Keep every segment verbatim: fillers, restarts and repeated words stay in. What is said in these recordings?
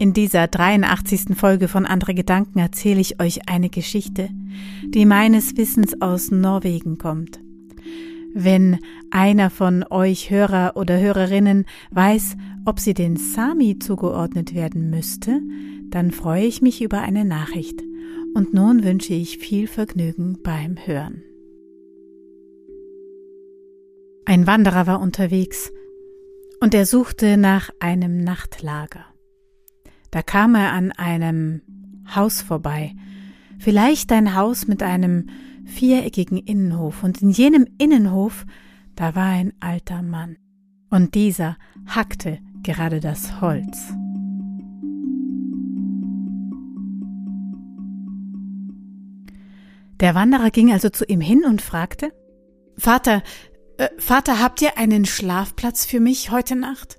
In dieser dreiundachtzigsten Folge von Andere Gedanken erzähle ich euch eine Geschichte, die meines Wissens aus Norwegen kommt. Wenn einer von euch Hörer oder Hörerinnen weiß, ob sie den Sami zugeordnet werden müsste, dann freue ich mich über eine Nachricht. Und nun wünsche ich viel Vergnügen beim Hören. Ein Wanderer war unterwegs und er suchte nach einem Nachtlager. Da kam er an einem Haus vorbei, vielleicht ein Haus mit einem viereckigen Innenhof, und in jenem Innenhof, da war ein alter Mann, und dieser hackte gerade das Holz. Der Wanderer ging also zu ihm hin und fragte: Vater, äh, Vater, habt ihr einen Schlafplatz für mich heute Nacht?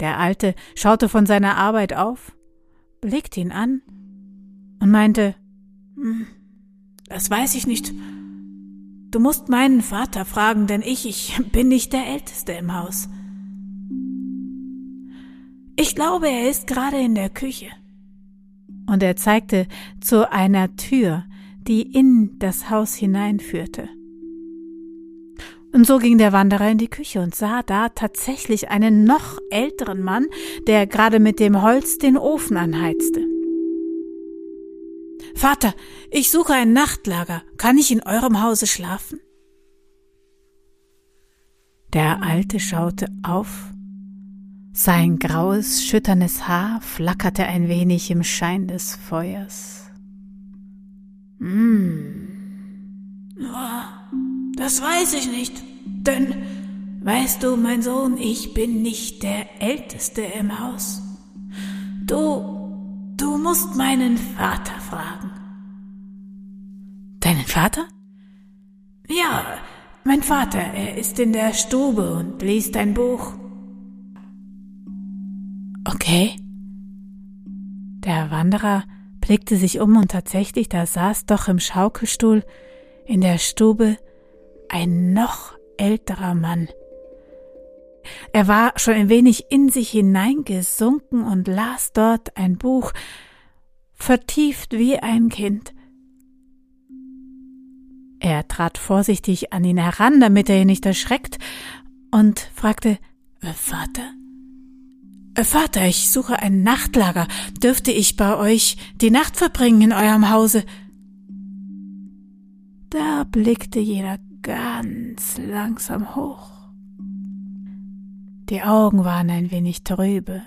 Der Alte schaute von seiner Arbeit auf, blickte ihn an und meinte: Das weiß ich nicht. Du musst meinen Vater fragen, denn ich, ich bin nicht der Älteste im Haus. Ich glaube, er ist gerade in der Küche. Und er zeigte zu einer Tür, die in das Haus hineinführte. Und so ging der Wanderer in die Küche und sah da tatsächlich einen noch älteren Mann, der gerade mit dem Holz den Ofen anheizte. »Vater, ich suche ein Nachtlager. Kann ich in eurem Hause schlafen?« Der Alte schaute auf. Sein graues, schütternes Haar flackerte ein wenig im Schein des Feuers. »Hm, oh. Das weiß ich nicht, denn, weißt du, mein Sohn, ich bin nicht der Älteste im Haus. Du, du musst meinen Vater fragen.« »Deinen Vater?« »Ja, mein Vater, er ist in der Stube und liest ein Buch.« »Okay.« Der Wanderer blickte sich um und tatsächlich, da saß doch im Schaukelstuhl in der Stube ein noch älterer Mann. Er war schon ein wenig in sich hineingesunken und las dort ein Buch, vertieft wie ein Kind. Er trat vorsichtig an ihn heran, damit er ihn nicht erschreckt, und fragte: »Vater, Vater, ich suche ein Nachtlager. Dürfte ich bei euch die Nacht verbringen in eurem Hause?« Da blickte jeder ganz langsam hoch. Die Augen waren ein wenig trübe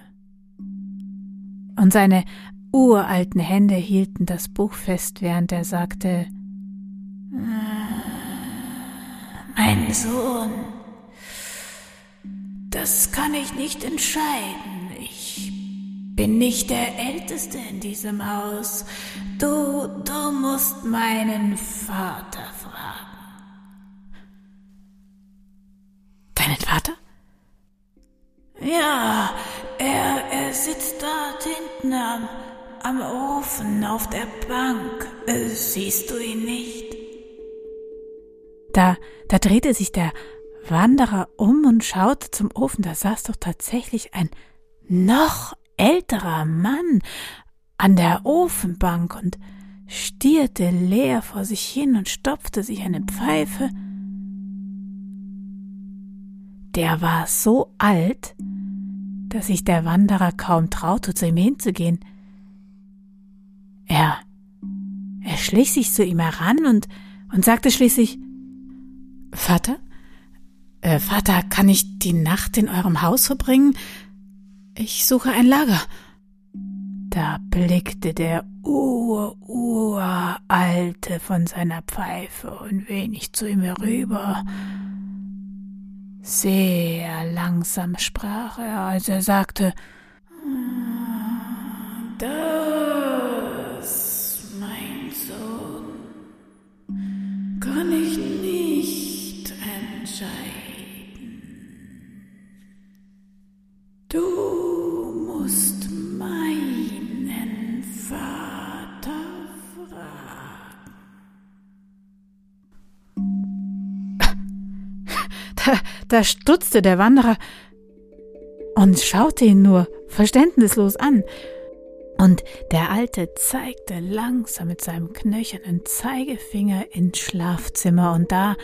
und seine uralten Hände hielten das Buch fest, während er sagte: »Mein Sohn, das kann ich nicht entscheiden. Ich bin nicht der Älteste in diesem Haus. Du, du musst meinen Vater fragen.« »Deinen Vater?« »Ja, er, er sitzt dort hinten am, am Ofen auf der Bank. Äh, siehst du ihn nicht?« Da, da drehte sich der Wanderer um und schaute zum Ofen. Da saß doch tatsächlich ein noch älterer Mann an der Ofenbank und stierte leer vor sich hin und stopfte sich eine Pfeife. Der war so alt, dass sich der Wanderer kaum traute, zu ihm hinzugehen. Er, er schlich sich zu ihm heran und, und sagte schließlich: »Vater, äh, Vater, kann ich die Nacht in eurem Haus verbringen? Ich suche ein Lager.« Da blickte der Ur-Uralte von seiner Pfeife ein wenig zu ihm herüber. Sehr langsam sprach er, als er sagte: »Das, mein Sohn, kann ich nicht entscheiden. Du musst meinen Vater fragen.« Da stutzte der Wanderer. und schaute ihn nur verständnislos an. Und der Alte zeigte langsam mit seinem knöchernen Zeigefinger ins Schlafzimmer, und da,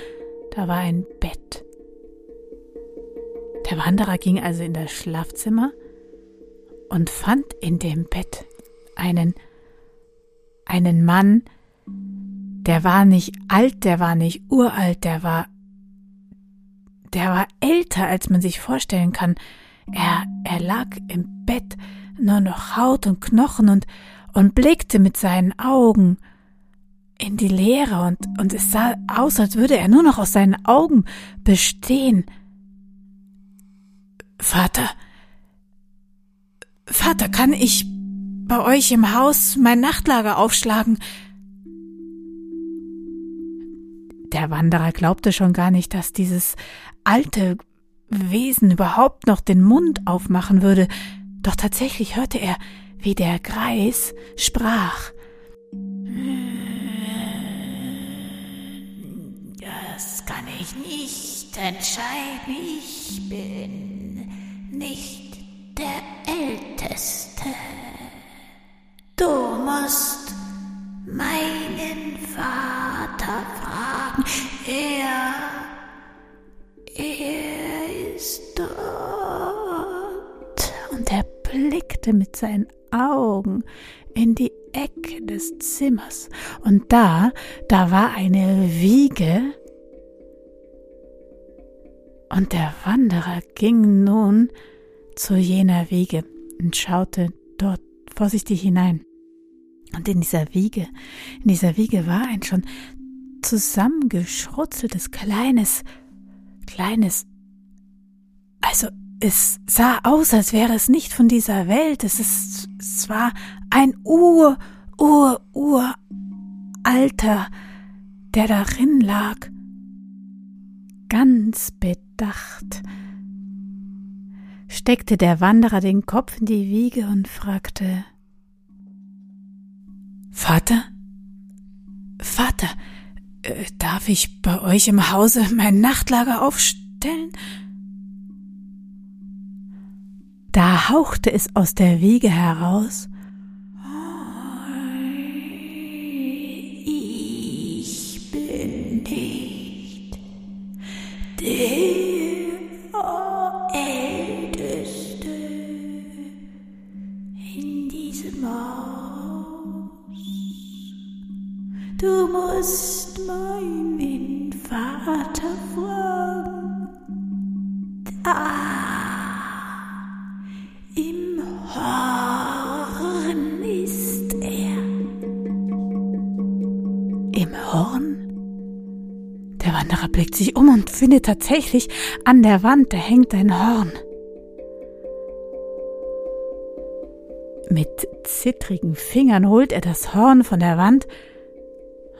da war ein Bett. Der Wanderer ging also in das Schlafzimmer und fand in dem Bett einen, einen Mann, der war nicht alt, der war nicht uralt, der war, der war älter, als man sich vorstellen kann. Er, er lag im Bett, nur noch Haut und Knochen, und, und blickte mit seinen Augen in die Leere, und, und es sah aus, als würde er nur noch aus seinen Augen bestehen. Vater, Vater, kann ich bei euch im Haus mein Nachtlager aufschlagen? Der Wanderer glaubte schon gar nicht, dass dieses alte Wesen überhaupt noch den Mund aufmachen würde. Doch tatsächlich hörte er, wie der Greis sprach. Das kann ich nicht entscheiden. Ich bin nicht der Älteste. Du musst meinen Vater fragen. Er, er ist dort. Und er blickte mit seinen Augen in die Ecke des Zimmers. Und da, da war eine Wiege. Und der Wanderer ging nun zu jener Wiege und schaute dort vorsichtig hinein. Und in dieser Wiege, in dieser Wiege war ein schon zusammengeschrutzeltes, kleines, kleines, also es sah aus, als wäre es nicht von dieser Welt. Es ist, es war ein Ur, Ur, Uralter, der darin lag, ganz bedacht. Steckte der Wanderer den Kopf in die Wiege und fragte: Vater, Vater, äh, darf ich bei euch im Hause mein Nachtlager aufstellen? Da hauchte es aus der Wiege heraus: Ich bin nicht der Älteste in diesem Haus. Du musst meinen Vater fragen, da im Horn ist er. Im Horn? Der Wanderer blickt sich um und findet tatsächlich, an der Wand, da hängt ein Horn. Mit zittrigen Fingern holt er das Horn von der Wand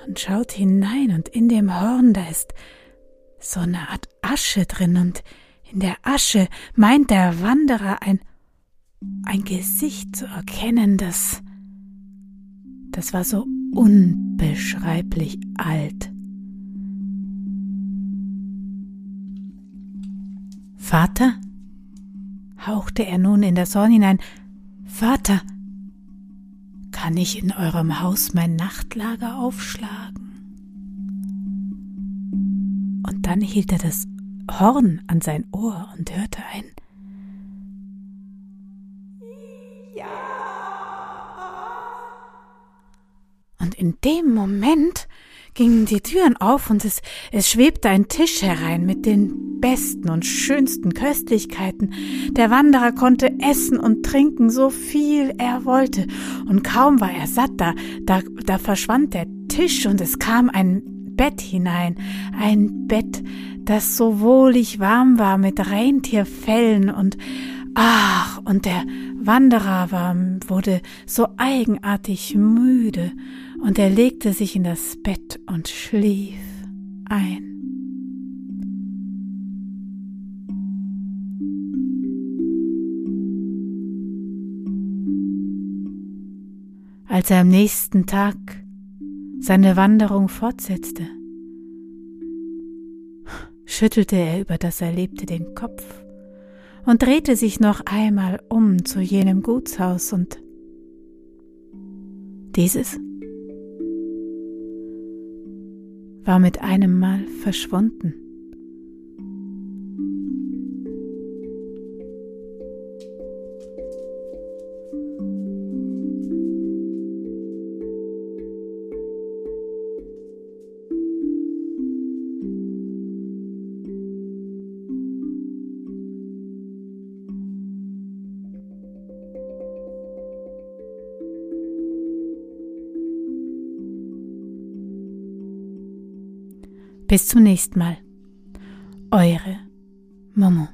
und schaut hinein, und in dem Horn, da ist so eine Art Asche drin, und in der Asche meint der Wanderer ein, ein Gesicht zu erkennen, das, das war so unbeschreiblich alt. Vater, hauchte er nun in das Horn hinein, Vater, kann ich in eurem Haus mein Nachtlager aufschlagen? Und dann hielt er das Horn an sein Ohr und hörte ein Ja. Und in dem Moment gingen die Türen auf, und es, es schwebte ein Tisch herein mit den besten und schönsten Köstlichkeiten. Der Wanderer konnte essen und trinken, so viel er wollte. Und kaum war er satt, da, da, da verschwand der Tisch, und es kam ein Bett hinein. Ein Bett, das so wohlig warm war mit Rentierfellen, und ach, und der Wanderer war, wurde so eigenartig müde. Und er legte sich in das Bett und schlief ein. Als er am nächsten Tag seine Wanderung fortsetzte, schüttelte er über das Erlebte den Kopf und drehte sich noch einmal um zu jenem Gutshaus und dieses war mit einem Mal verschwunden. Bis zum nächsten Mal. Eure Momo.